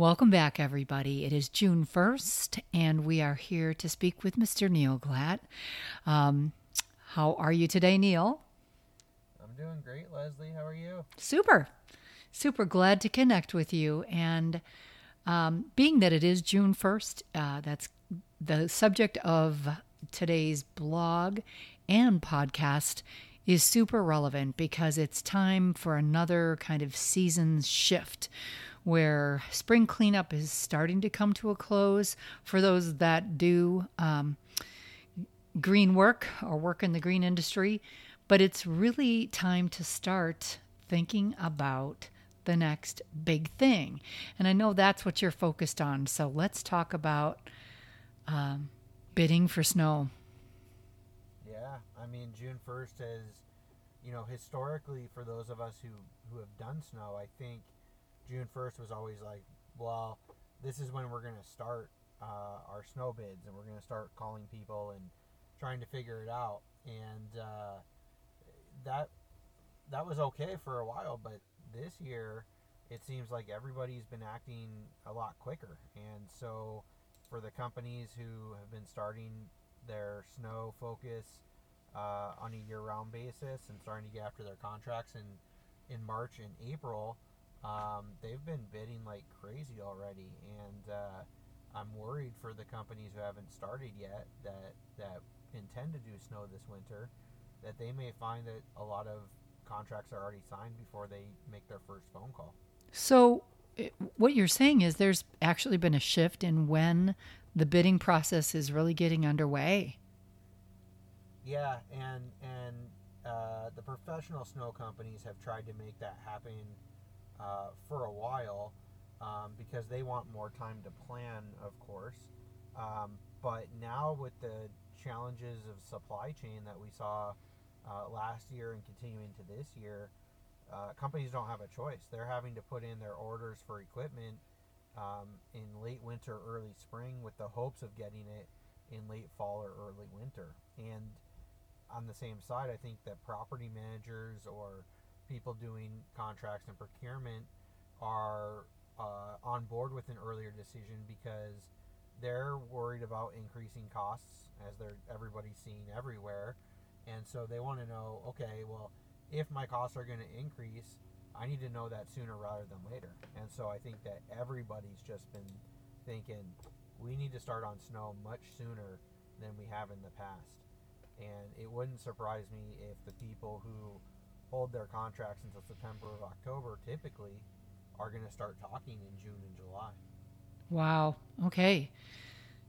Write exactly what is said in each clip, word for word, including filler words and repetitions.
Welcome back, everybody. It is June first, and we are here to speak with Mister Neal Glatt. Um, how are you today, Neal? I'm doing great, Leslie. How are you? Super. Super glad to connect with you. And um, being that it is June first, uh, that's the subject of today's blog and podcast is super relevant because it's time for another kind of season shift, where spring cleanup is starting to come to a close for those that do um, green work or work in the green industry. But it's really time to start thinking about the next big thing. And I know that's what you're focused on. So let's talk about um, bidding for snow. Yeah, I mean, June first is, you know, historically for those of us who, who have done snow, I think June first was always like, well, this is when we're going to start uh, our snow bids, and we're going to start calling people and trying to figure it out. And uh, that that was okay for a while, but this year it seems like everybody's been acting a lot quicker. And so for the companies who have been starting their snow focus uh, on a year-round basis and starting to get after their contracts in, in March and April, Um, they've been bidding like crazy already, and uh, I'm worried for the companies who haven't started yet that that intend to do snow this winter, that they may find that a lot of contracts are already signed before they make their first phone call. So it, what you're saying is there's actually been a shift in when the bidding process is really getting underway. Yeah, and, and uh, the professional snow companies have tried to make that happen Uh, for a while, um, because they want more time to plan, of course. Um, but now with the challenges of supply chain that we saw uh, last year and continuing to this year, uh, companies don't have a choice. They're having to put in their orders for equipment um, in late winter, early spring, with the hopes of getting it in late fall or early winter. And on the same side, I think that property managers or people doing contracts and procurement are uh, on board with an earlier decision because they're worried about increasing costs, as they're everybody's seeing everywhere. And so they want to know, okay, well, if my costs are going to increase, I need to know that sooner rather than later. And so I think that everybody's just been thinking we need to start on snow much sooner than we have in the past. And it wouldn't surprise me if the people who hold their contracts until September or October typically are going to start talking in June and July. Wow. Okay.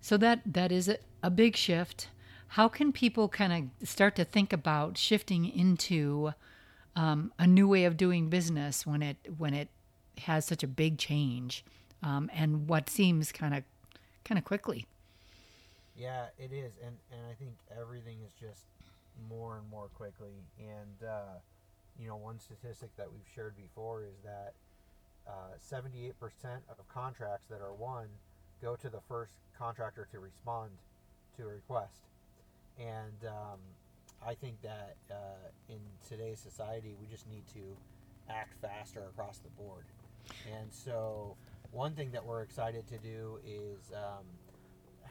So that, that is a, a big shift. How can people kind of start to think about shifting into um, a new way of doing business when it, when it has such a big change um, and what seems kind of, kind of quickly? Yeah, it is. And, and I think everything is just more and more quickly. And, uh, you know, one statistic that we've shared before is that uh, seventy-eight percent of contracts that are won go to the first contractor to respond to a request. And um, I think that uh, in today's society, we just need to act faster across the board. And so one thing that we're excited to do is um,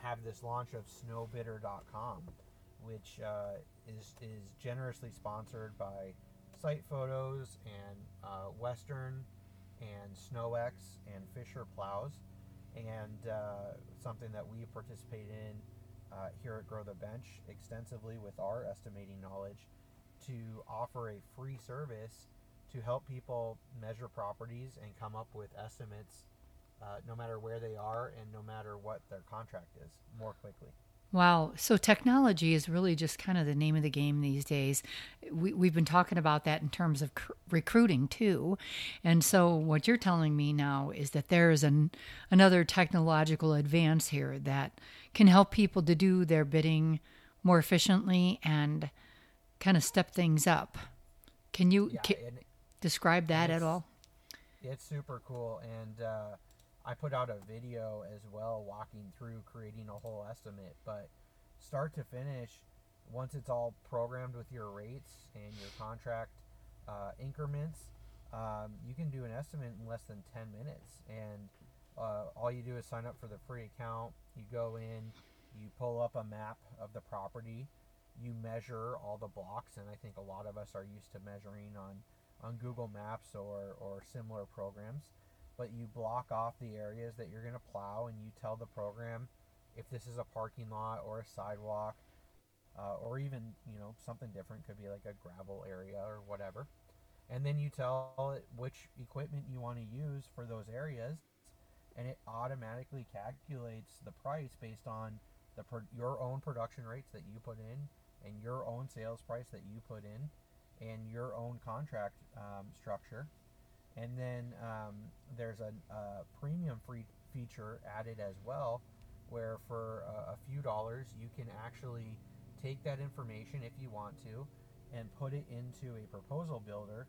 have this launch of Snowbidder dot com, which uh, is, is generously sponsored by Site Photos and uh, Western and SnowEx and Fisher Plows, and uh, something that we participate in uh, here at Grow the Bench extensively with our estimating knowledge, to offer a free service to help people measure properties and come up with estimates uh, no matter where they are and no matter what their contract is, more quickly. Wow. So technology is really just kind of the name of the game these days. We, we've been talking about that in terms of cr- recruiting too. And so what you're telling me now is that there is an, another technological advance here that can help people to do their bidding more efficiently and kind of step things up. Can you yeah, can, describe that at all? It's super cool. And, uh, I put out a video as well walking through creating a whole estimate, but start to finish, once it's all programmed with your rates and your contract uh, increments, um, you can do an estimate in less than ten minutes. And uh, all you do is sign up for the free account. You go in, you pull up a map of the property, you measure all the blocks, and I think a lot of us are used to measuring on, on Google Maps or, or similar programs. But you block off the areas that you're going to plow, and you tell the program if this is a parking lot or a sidewalk, uh, or even, you know, something different. Could be like a gravel area or whatever. And then you tell it which equipment you want to use for those areas, and it automatically calculates the price based on the per- your own production rates that you put in, and your own sales price that you put in, and your own contract um, structure. And then um, there's a, a premium free feature added as well, where for a, a few dollars you can actually take that information, if you want to, and put it into a proposal builder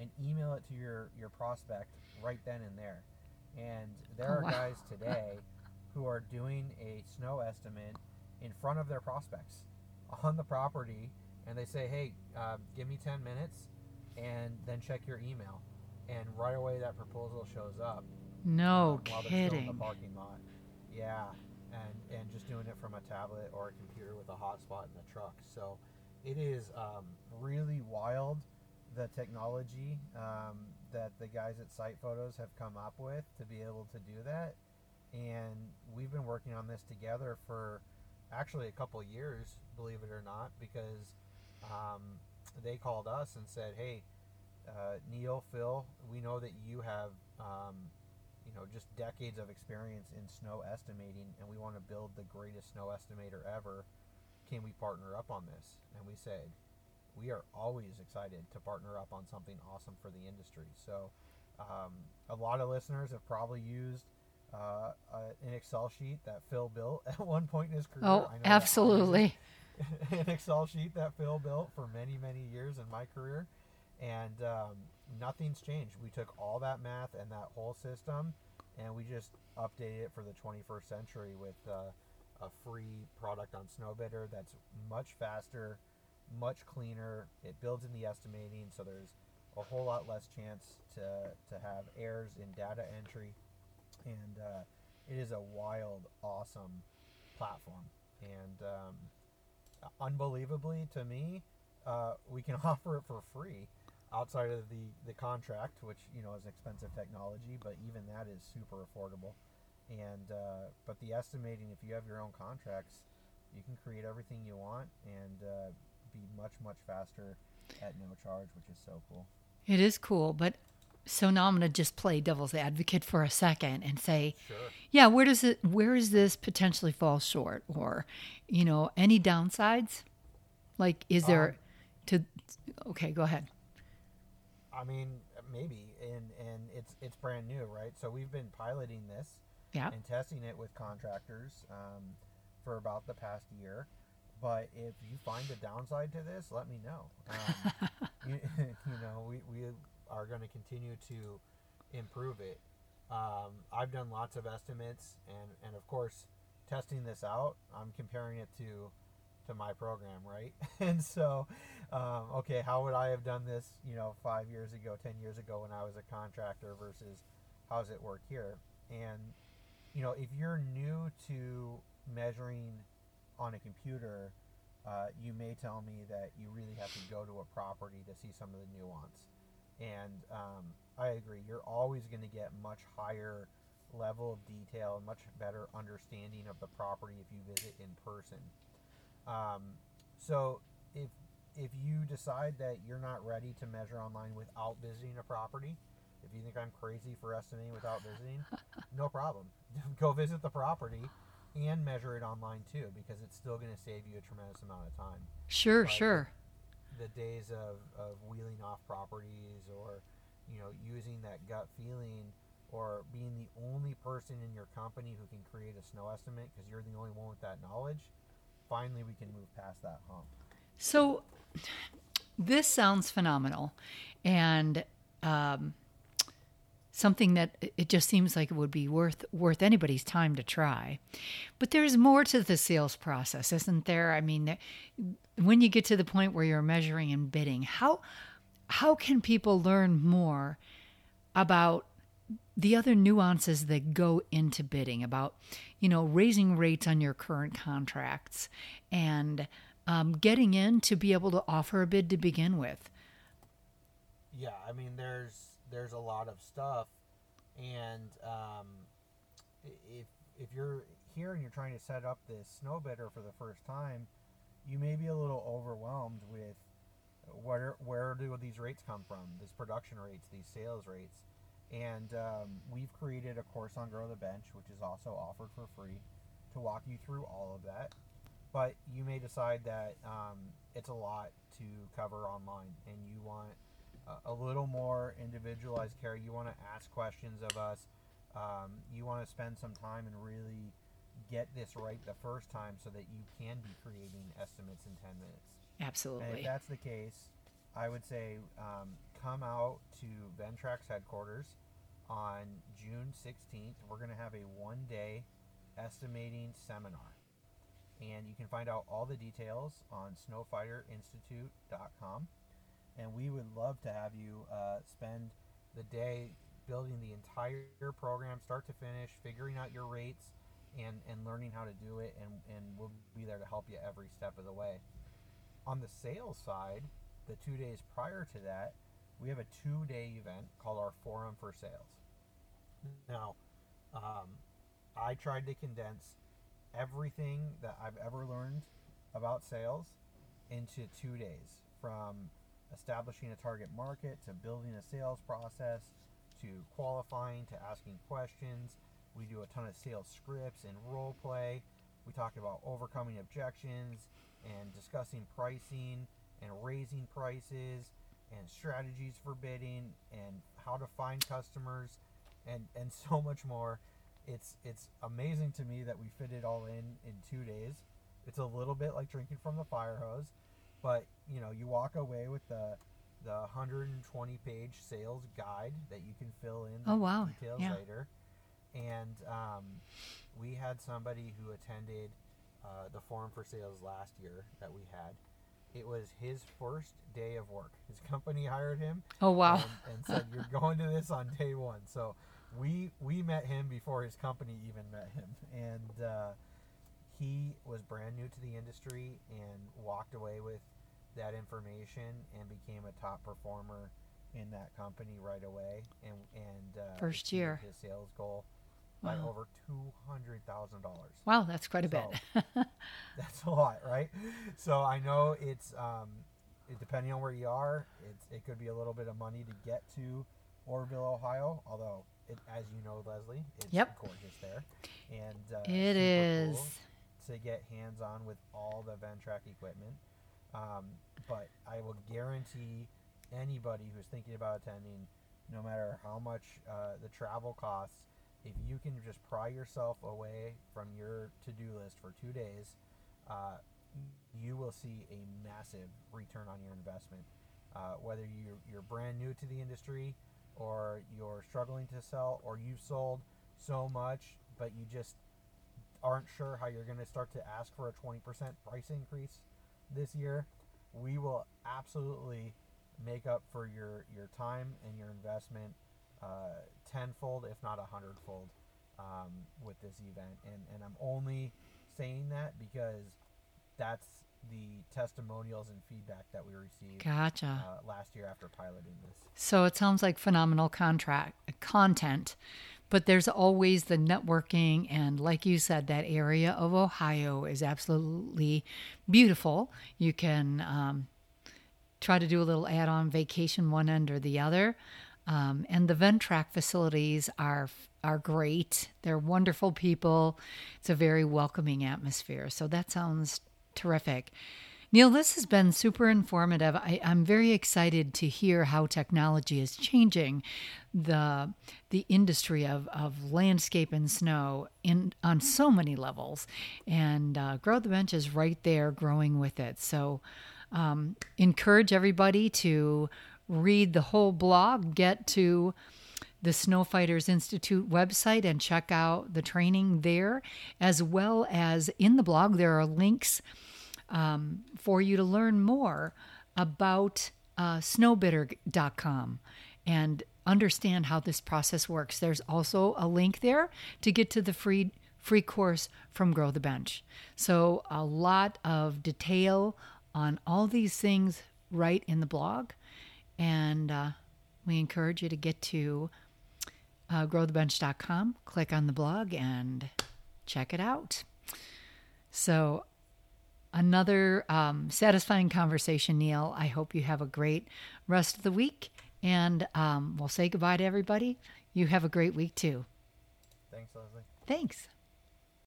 and email it to your, your prospect right then and there. And there oh, are wow. guys today who are doing a snow estimate in front of their prospects on the property, and they say, hey, uh, give me ten minutes and then check your email. And right away that proposal shows up. No uh, while kidding. They're still in the parking lot. Yeah, and, and just doing it from a tablet or a computer with a hotspot in the truck. So it is um, really wild, the technology um, that the guys at Site Photos have come up with to be able to do that. And we've been working on this together for actually a couple of years, believe it or not, because um, they called us and said, hey, uh, Neal, Phil, we know that you have um, you know, just decades of experience in snow estimating, and we want to build the greatest snow estimator ever. Can we partner up on this? And we said, we are always excited to partner up on something awesome for the industry. So um, a lot of listeners have probably used uh, uh, an Excel sheet that Phil built at one point in his career. Oh, I know absolutely. An Excel sheet that Phil built for many, many years in my career. And um, nothing's changed. We took all that math and that whole system, and we just updated it for the twenty-first century with uh, a free product on Snowbidder that's much faster, much cleaner. It builds in the estimating, so there's a whole lot less chance to, to have errors in data entry. And uh, it is a wild, awesome platform. And um, unbelievably to me, uh, we can offer it for free outside of the, the contract, which, you know, is expensive technology, but even that is super affordable. And uh, but the estimating, if you have your own contracts, you can create everything you want and uh, be much, much faster at no charge, which is so cool. It is cool, but so now I'm going to just play devil's advocate for a second and say, sure. yeah, where does it, where is this potentially fall short, or, you know, any downsides? Like, is there um, to? Okay, go ahead. I mean, maybe, and and it's it's brand new, right? So we've been piloting this. Yeah. And testing it with contractors um, for about the past year. But if you find a downside to this, let me know. Um, you, you know, we, we are going to continue to improve it. Um, I've done lots of estimates, and, and of course, testing this out, I'm comparing it to to my program, right? And so, um, okay, how would I have done this, you know, five years ago, ten years ago when I was a contractor versus how's it work here? And you know, if you're new to measuring on a computer, uh, you may tell me that you really have to go to a property to see some of the nuance. And um, I agree, you're always going to get much higher level of detail and much better understanding of the property if you visit in person. Um, so if if you decide that you're not ready to measure online without visiting a property, if you think I'm crazy for estimating without visiting, no problem. Go visit the property and measure it online too, because it's still going to save you a tremendous amount of time. Sure, but sure. The days of, of wheeling off properties, or, you know, using that gut feeling, or being the only person in your company who can create a snow estimate because you're the only one with that knowledge, finally we can move past that hump. So this sounds phenomenal. And um something that it just seems like it would be worth worth anybody's time to try. But there's more to the sales process, isn't there? I mean, when you get to the point where you're measuring and bidding, how how can people learn more about the other nuances that go into bidding about, you know, raising rates on your current contracts and um, getting in to be able to offer a bid to begin with. Yeah, I mean, there's there's a lot of stuff, and um, if if you're here and you're trying to set up this snowbidder for the first time, you may be a little overwhelmed with where where do these rates come from? These production rates, these sales rates. And um, we've created a course on Grow the Bench, which is also offered for free, to walk you through all of that. But you may decide that um, it's a lot to cover online, and you want a, a little more individualized care. You want to ask questions of us. Um, you want to spend some time and really get this right the first time so that you can be creating estimates in ten minutes. Absolutely. And if that's the case, I would say um, come out to Ventrax headquarters on June sixteenth. We're going to have a one-day estimating seminar. And you can find out all the details on Snow Fighter Institute dot com. And we would love to have you uh, spend the day building the entire program, start to finish, figuring out your rates, and, and learning how to do it. And, and we'll be there to help you every step of the way. On the sales side, the two days prior to that, we have a two-day event called our Forum for Sales. Now, um, I tried to condense everything that I've ever learned about sales into two days, from establishing a target market to building a sales process to qualifying to asking questions. We do a ton of sales scripts and role play. We talked about overcoming objections and discussing pricing and raising prices and strategies for bidding and how to find customers and, and so much more. It's it's amazing to me that we fit it all in in two days. It's a little bit like drinking from the fire hose, but you know, you walk away with the the one hundred twenty page sales guide that you can fill in the oh, wow. details yeah. later. And um, we had somebody who attended uh, the Forum for Sales last year that we had. It was his first day of work. His company hired him. Oh, wow. And, and said, you're going to this on day one. So we we met him before his company even met him. And uh, he was brand new to the industry and walked away with that information and became a top performer in that company right away. And, and uh, first year. His sales goal by wow. over two hundred thousand dollars. Wow, that's quite a so, bit. That's a lot, right? So I know it's, um, it, depending on where you are, it's, it could be a little bit of money to get to Orrville, Ohio, although, it, as you know, Leslie, it's yep. gorgeous there. And uh, it is cool to get hands-on with all the Ventrac equipment. Um, but I will guarantee anybody who's thinking about attending, no matter how much uh, the travel costs, if you can just pry yourself away from your to-do list for two days, uh, you will see a massive return on your investment. Uh, whether you're, you're brand new to the industry or you're struggling to sell or you've sold so much, but you just aren't sure how you're going to start to ask for a twenty percent price increase this year, we will absolutely make up for your, your time and your investment Uh, tenfold, if not a hundredfold, um, with this event. And, and I'm only saying that because that's the testimonials and feedback that we received gotcha. uh, last year after piloting this. So it sounds like phenomenal contract content, but there's always the networking. And like you said, that area of Ohio is absolutely beautiful. You can um, try to do a little add-on vacation one end or the other. Um, and the Ventrac facilities are are great. They're wonderful people. It's a very welcoming atmosphere. So that sounds terrific. Neal, this has been super informative. I, I'm very excited to hear how technology is changing the the industry of, of landscape and snow in on so many levels. And uh, Grow the Bench is right there growing with it. So um, encourage everybody to read the whole blog, get to the Snow Fighters Institute website and check out the training there, as well as in the blog, there are links um, for you to learn more about uh, Snowbidder dot com. And understand how this process works. There's also a link there to get to the free free course from Grow the Bench. So a lot of detail on all these things right in the blog. And uh, we encourage you to get to uh, grow the bench dot com, click on the blog, and check it out. So another um, satisfying conversation, Neal. I hope you have a great rest of the week. And um, we'll say goodbye to everybody. You have a great week, too. Thanks, Leslie. Thanks.